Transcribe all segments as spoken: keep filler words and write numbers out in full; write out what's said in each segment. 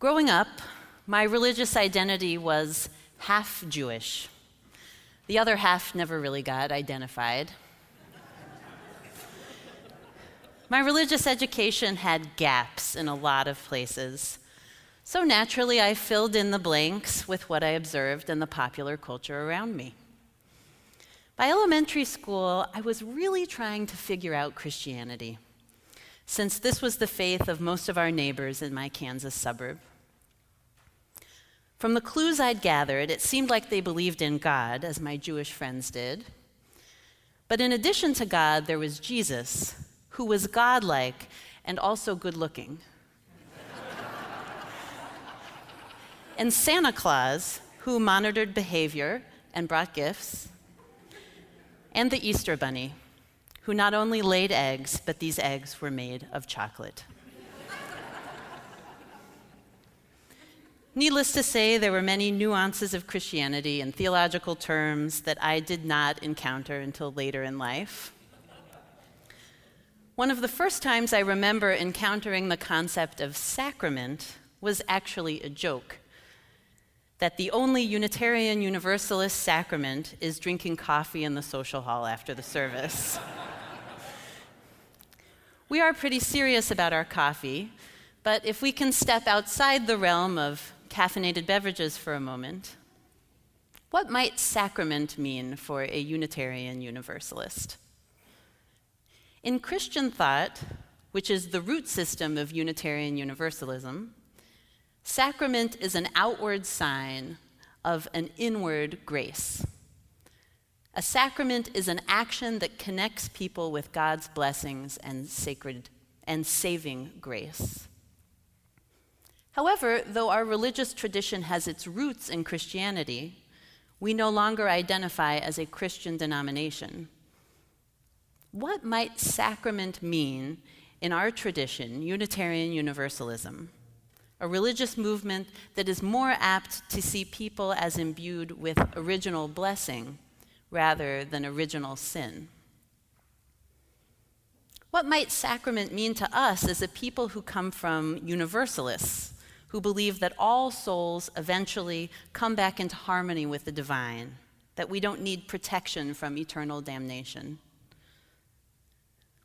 Growing up, my religious identity was half Jewish. The other half never really got identified. My religious education had gaps in a lot of places. So naturally, I filled in the blanks with what I observed in the popular culture around me. By elementary school, I was really trying to figure out Christianity, since this was the faith of most of our neighbors in my Kansas suburb. From the clues I'd gathered, it seemed like they believed in God, as my Jewish friends did. But in addition to God, there was Jesus, who was godlike and also good-looking. And Santa Claus, who monitored behavior and brought gifts. And the Easter Bunny, who not only laid eggs, but these eggs were made of chocolate. Needless to say, there were many nuances of Christianity and theological terms that I did not encounter until later in life. One of the first times I remember encountering the concept of sacrament was actually a joke, that the only Unitarian Universalist sacrament is drinking coffee in the social hall after the service. We are pretty serious about our coffee, but if we can step outside the realm of caffeinated beverages for a moment, what might sacrament mean for a Unitarian Universalist? In Christian thought, which is the root system of Unitarian Universalism, sacrament is an outward sign of an inward grace. A sacrament is an action that connects people with God's blessings and sacred and saving grace. However, though our religious tradition has its roots in Christianity, we no longer identify as a Christian denomination. What might sacrament mean in our tradition, Unitarian Universalism? A religious movement that is more apt to see people as imbued with original blessing rather than original sin. What might sacrament mean to us as a people who come from universalists, who believe that all souls eventually come back into harmony with the divine, that we don't need protection from eternal damnation?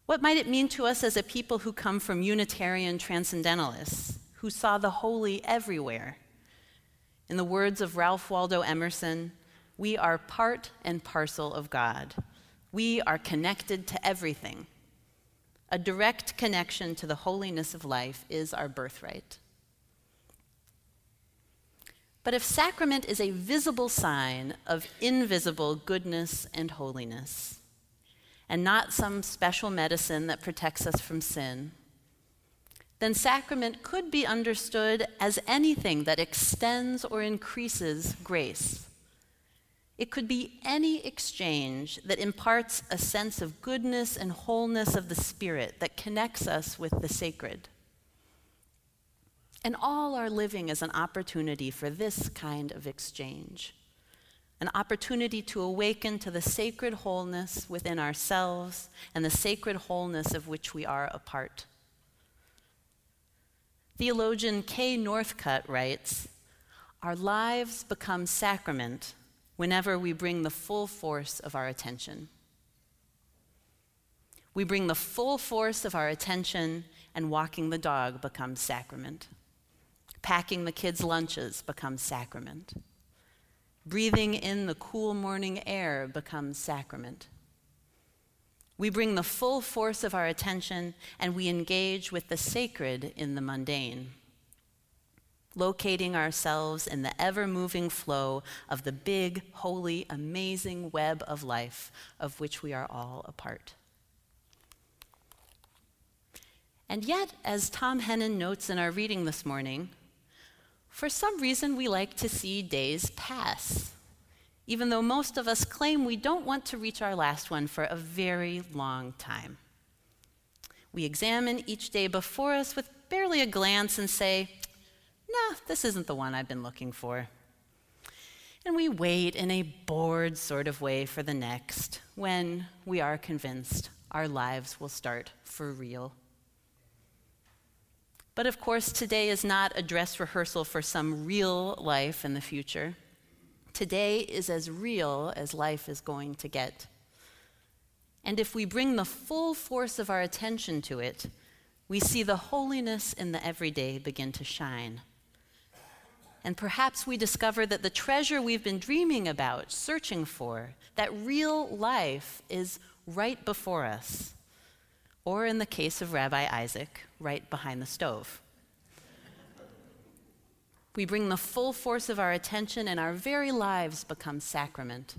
What might it mean to us as a people who come from Unitarian Transcendentalists, who saw the holy everywhere? In the words of Ralph Waldo Emerson, we are part and parcel of God. We are connected to everything. A direct connection to the holiness of life is our birthright. But if sacrament is a visible sign of invisible goodness and holiness, and not some special medicine that protects us from sin, then sacrament could be understood as anything that extends or increases grace. It could be any exchange that imparts a sense of goodness and wholeness of the spirit that connects us with the sacred. And all our living is an opportunity for this kind of exchange, an opportunity to awaken to the sacred wholeness within ourselves and the sacred wholeness of which we are a part. Theologian Kay Northcutt writes, "Our lives become sacrament whenever we bring the full force of our attention." We bring the full force of our attention, and walking the dog becomes sacrament. Packing the kids' lunches becomes sacrament. Breathing in the cool morning air becomes sacrament. We bring the full force of our attention, and we engage with the sacred in the mundane, locating ourselves in the ever-moving flow of the big, holy, amazing web of life of which we are all a part. And yet, as Tom Hennon notes in our reading this morning, for some reason we like to see days pass, even though most of us claim we don't want to reach our last one for a very long time. We examine each day before us with barely a glance and say, "Nah, this isn't the one I've been looking for." And we wait in a bored sort of way for the next, when we are convinced our lives will start for real. But of course, today is not a dress rehearsal for some real life in the future. Today is as real as life is going to get. And if we bring the full force of our attention to it, we see the holiness in the everyday begin to shine. And perhaps we discover that the treasure we've been dreaming about, searching for, that real life, is right before us. Or in the case of Rabbi Isaac, right behind the stove. We bring the full force of our attention and our very lives become sacrament.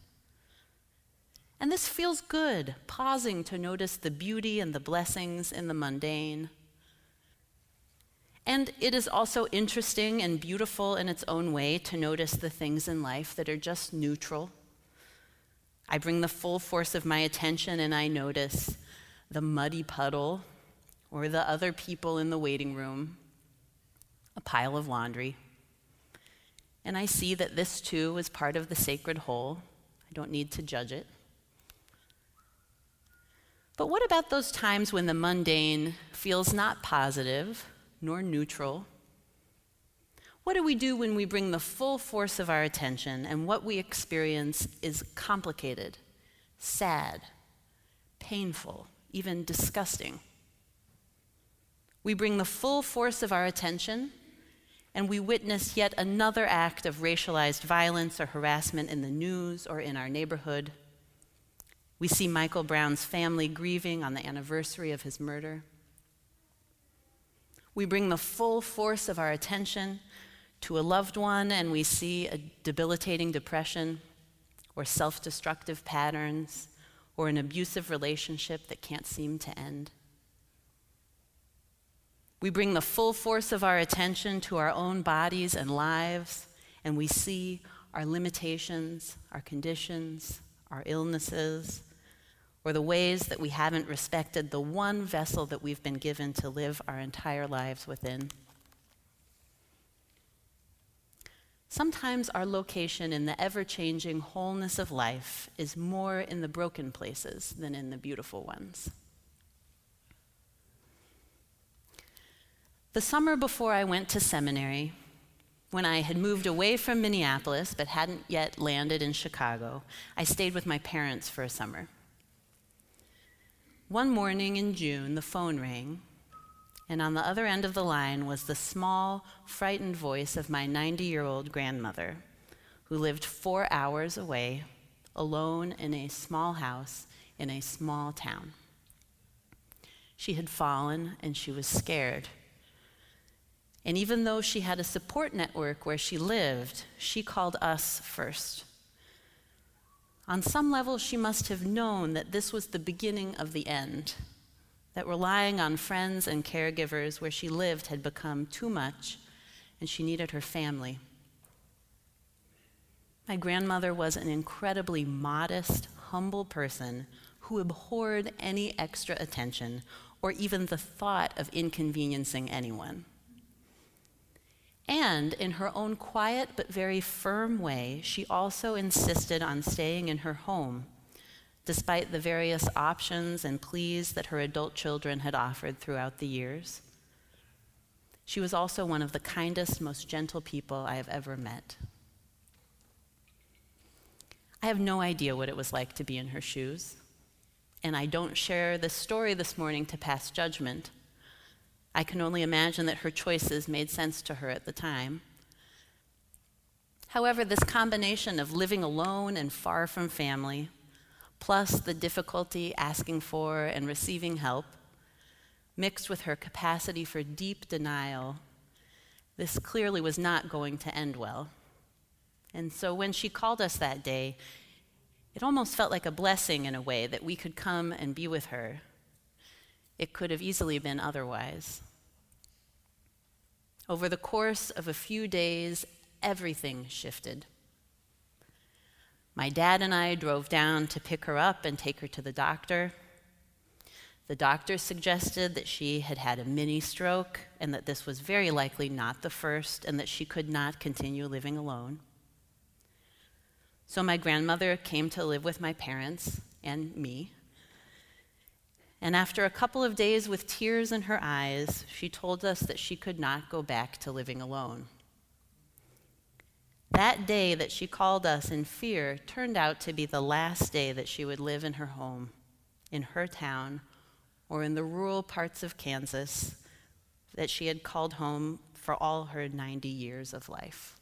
And this feels good, pausing to notice the beauty and the blessings in the mundane. And it is also interesting and beautiful in its own way to notice the things in life that are just neutral. I bring the full force of my attention and I notice the muddy puddle, or the other people in the waiting room, a pile of laundry. And I see that this too is part of the sacred whole. I don't need to judge it. But what about those times when the mundane feels not positive nor neutral? What do we do when we bring the full force of our attention and what we experience is complicated, sad, painful, even disgusting? We bring the full force of our attention and we witness yet another act of racialized violence or harassment in the news or in our neighborhood. We see Michael Brown's family grieving on the anniversary of his murder. We bring the full force of our attention to a loved one and we see a debilitating depression or self-destructive patterns or an abusive relationship that can't seem to end. We bring the full force of our attention to our own bodies and lives and we see our limitations, our conditions, our illnesses, or the ways that we haven't respected the one vessel that we've been given to live our entire lives within. Sometimes our location in the ever-changing wholeness of life is more in the broken places than in the beautiful ones. The summer before I went to seminary, when I had moved away from Minneapolis but hadn't yet landed in Chicago, I stayed with my parents for a summer. One morning in June, the phone rang, and on the other end of the line was the small, frightened voice of my ninety-year-old grandmother, who lived four hours away, alone in a small house in a small town. She had fallen and she was scared. And even though she had a support network where she lived, she called us first. On some level, she must have known that this was the beginning of the end, that relying on friends and caregivers where she lived had become too much, and she needed her family. My grandmother was an incredibly modest, humble person who abhorred any extra attention or even the thought of inconveniencing anyone. And in her own quiet but very firm way, she also insisted on staying in her home, despite the various options and pleas that her adult children had offered throughout the years. She was also one of the kindest, most gentle people I have ever met. I have no idea what it was like to be in her shoes, and I don't share this story this morning to pass judgment. I can only imagine that her choices made sense to her at the time. However, this combination of living alone and far from family, plus the difficulty asking for and receiving help, mixed with her capacity for deep denial, this clearly was not going to end well. And so when she called us that day, it almost felt like a blessing in a way that we could come and be with her. It could have easily been otherwise. Over the course of a few days, everything shifted. My dad and I drove down to pick her up and take her to the doctor. The doctor suggested that she had had a mini stroke and that this was very likely not the first and that she could not continue living alone. So my grandmother came to live with my parents and me. and after a couple of days with tears in her eyes, she told us that she could not go back to living alone. That day that she called us in fear turned out to be the last day that she would live in her home, in her town, or in the rural parts of Kansas that she had called home for all her ninety years of life.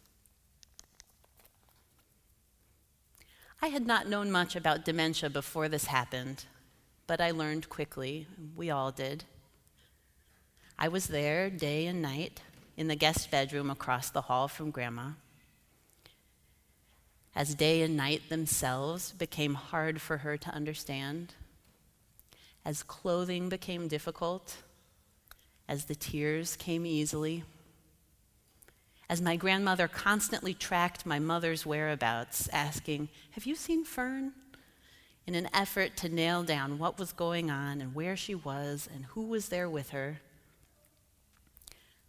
I had not known much about dementia before this happened, but I learned quickly. We all did. I was there day and night in the guest bedroom across the hall from Grandma. As day and night themselves became hard for her to understand, as clothing became difficult, as the tears came easily, as my grandmother constantly tracked my mother's whereabouts, asking, "Have you seen Fern?" in an effort to nail down what was going on and where she was and who was there with her.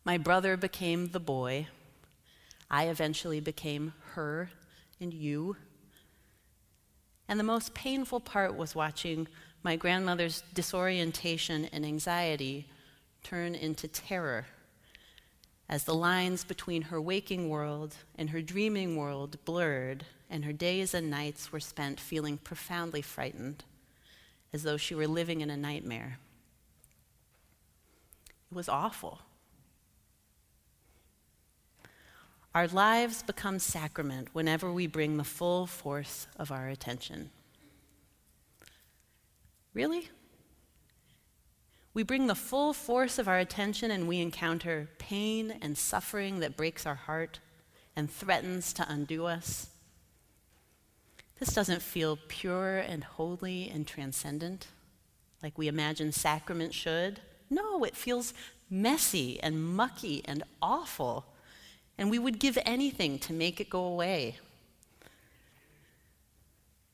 My brother became the boy. I eventually became her and you. And the most painful part was watching my grandmother's disorientation and anxiety turn into terror as the lines between her waking world and her dreaming world blurred, and her days and nights were spent feeling profoundly frightened, as though she were living in a nightmare. It was awful. Our lives become sacrament whenever we bring the full force of our attention. Really? We bring the full force of our attention and we encounter pain and suffering that breaks our heart and threatens to undo us. This doesn't feel pure and holy and transcendent, like we imagine sacrament should. No, it feels messy and mucky and awful. And we would give anything to make it go away.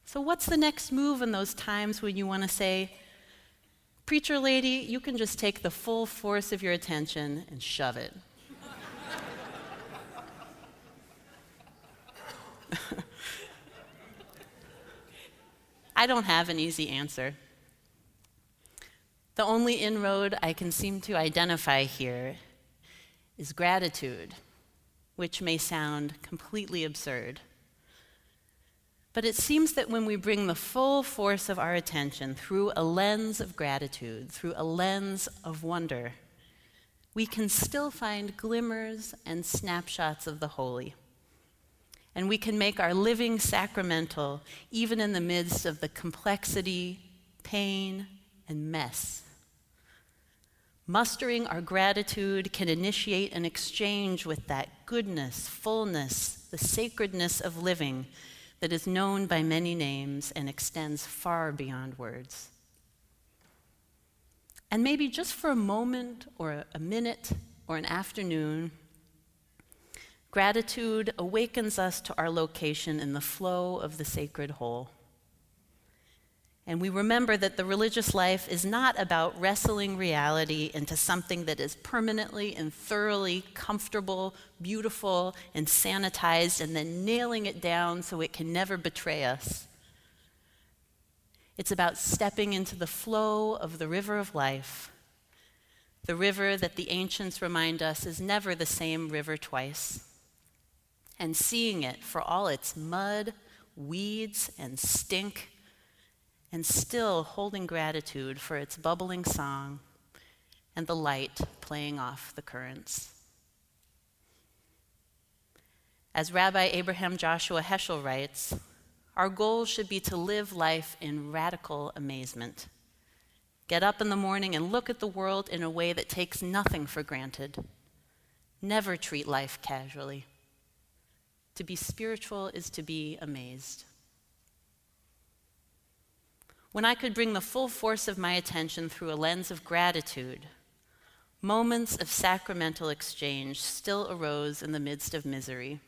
So what's the next move in those times when you want to say, "Preacher lady, you can just take the full force of your attention and shove it"? I don't have an easy answer. The only inroad I can seem to identify here is gratitude, which may sound completely absurd. But it seems that when we bring the full force of our attention through a lens of gratitude, through a lens of wonder, we can still find glimmers and snapshots of the holy. And we can make our living sacramental even in the midst of the complexity, pain, and mess. Mustering our gratitude can initiate an exchange with that goodness, fullness, the sacredness of living that is known by many names and extends far beyond words. And maybe just for a moment or a minute or an afternoon, gratitude awakens us to our location in the flow of the sacred whole. And we remember that the religious life is not about wrestling reality into something that is permanently and thoroughly comfortable, beautiful, and sanitized, and then nailing it down so it can never betray us. It's about stepping into the flow of the river of life, the river that the ancients remind us is never the same river twice, and seeing it for all its mud, weeds, and stink, and still holding gratitude for its bubbling song and the light playing off the currents. As Rabbi Abraham Joshua Heschel writes, our goal should be to live life in radical amazement. Get up in the morning and look at the world in a way that takes nothing for granted. Never treat life casually. To be spiritual is to be amazed. When I could bring the full force of my attention through a lens of gratitude, moments of sacramental exchange still arose in the midst of misery.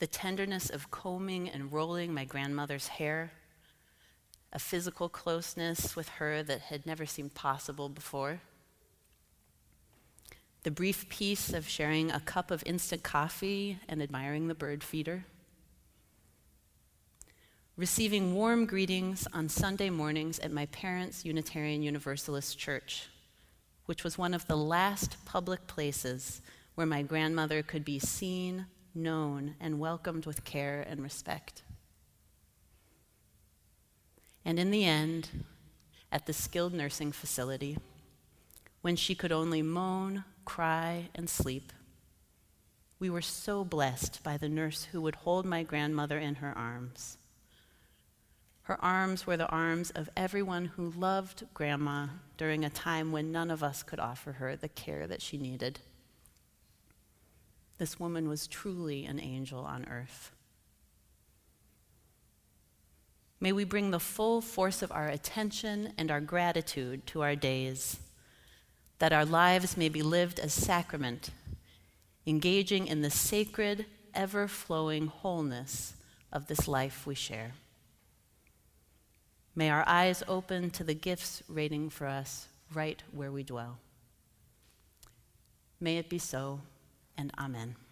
The tenderness of combing and rolling my grandmother's hair, a physical closeness with her that had never seemed possible before, the brief peace of sharing a cup of instant coffee and admiring the bird feeder, receiving warm greetings on Sunday mornings at my parents' Unitarian Universalist church, which was one of the last public places where my grandmother could be seen, known, and welcomed with care and respect. And in the end, at the skilled nursing facility, when she could only moan, cry, and sleep, we were so blessed by the nurse who would hold my grandmother in her arms. Her arms were the arms of everyone who loved Grandma during a time when none of us could offer her the care that she needed. This woman was truly an angel on earth. May we bring the full force of our attention and our gratitude to our days, that our lives may be lived as sacrament, engaging in the sacred, ever-flowing wholeness of this life we share. May our eyes open to the gifts waiting for us right where we dwell. May it be so, and amen.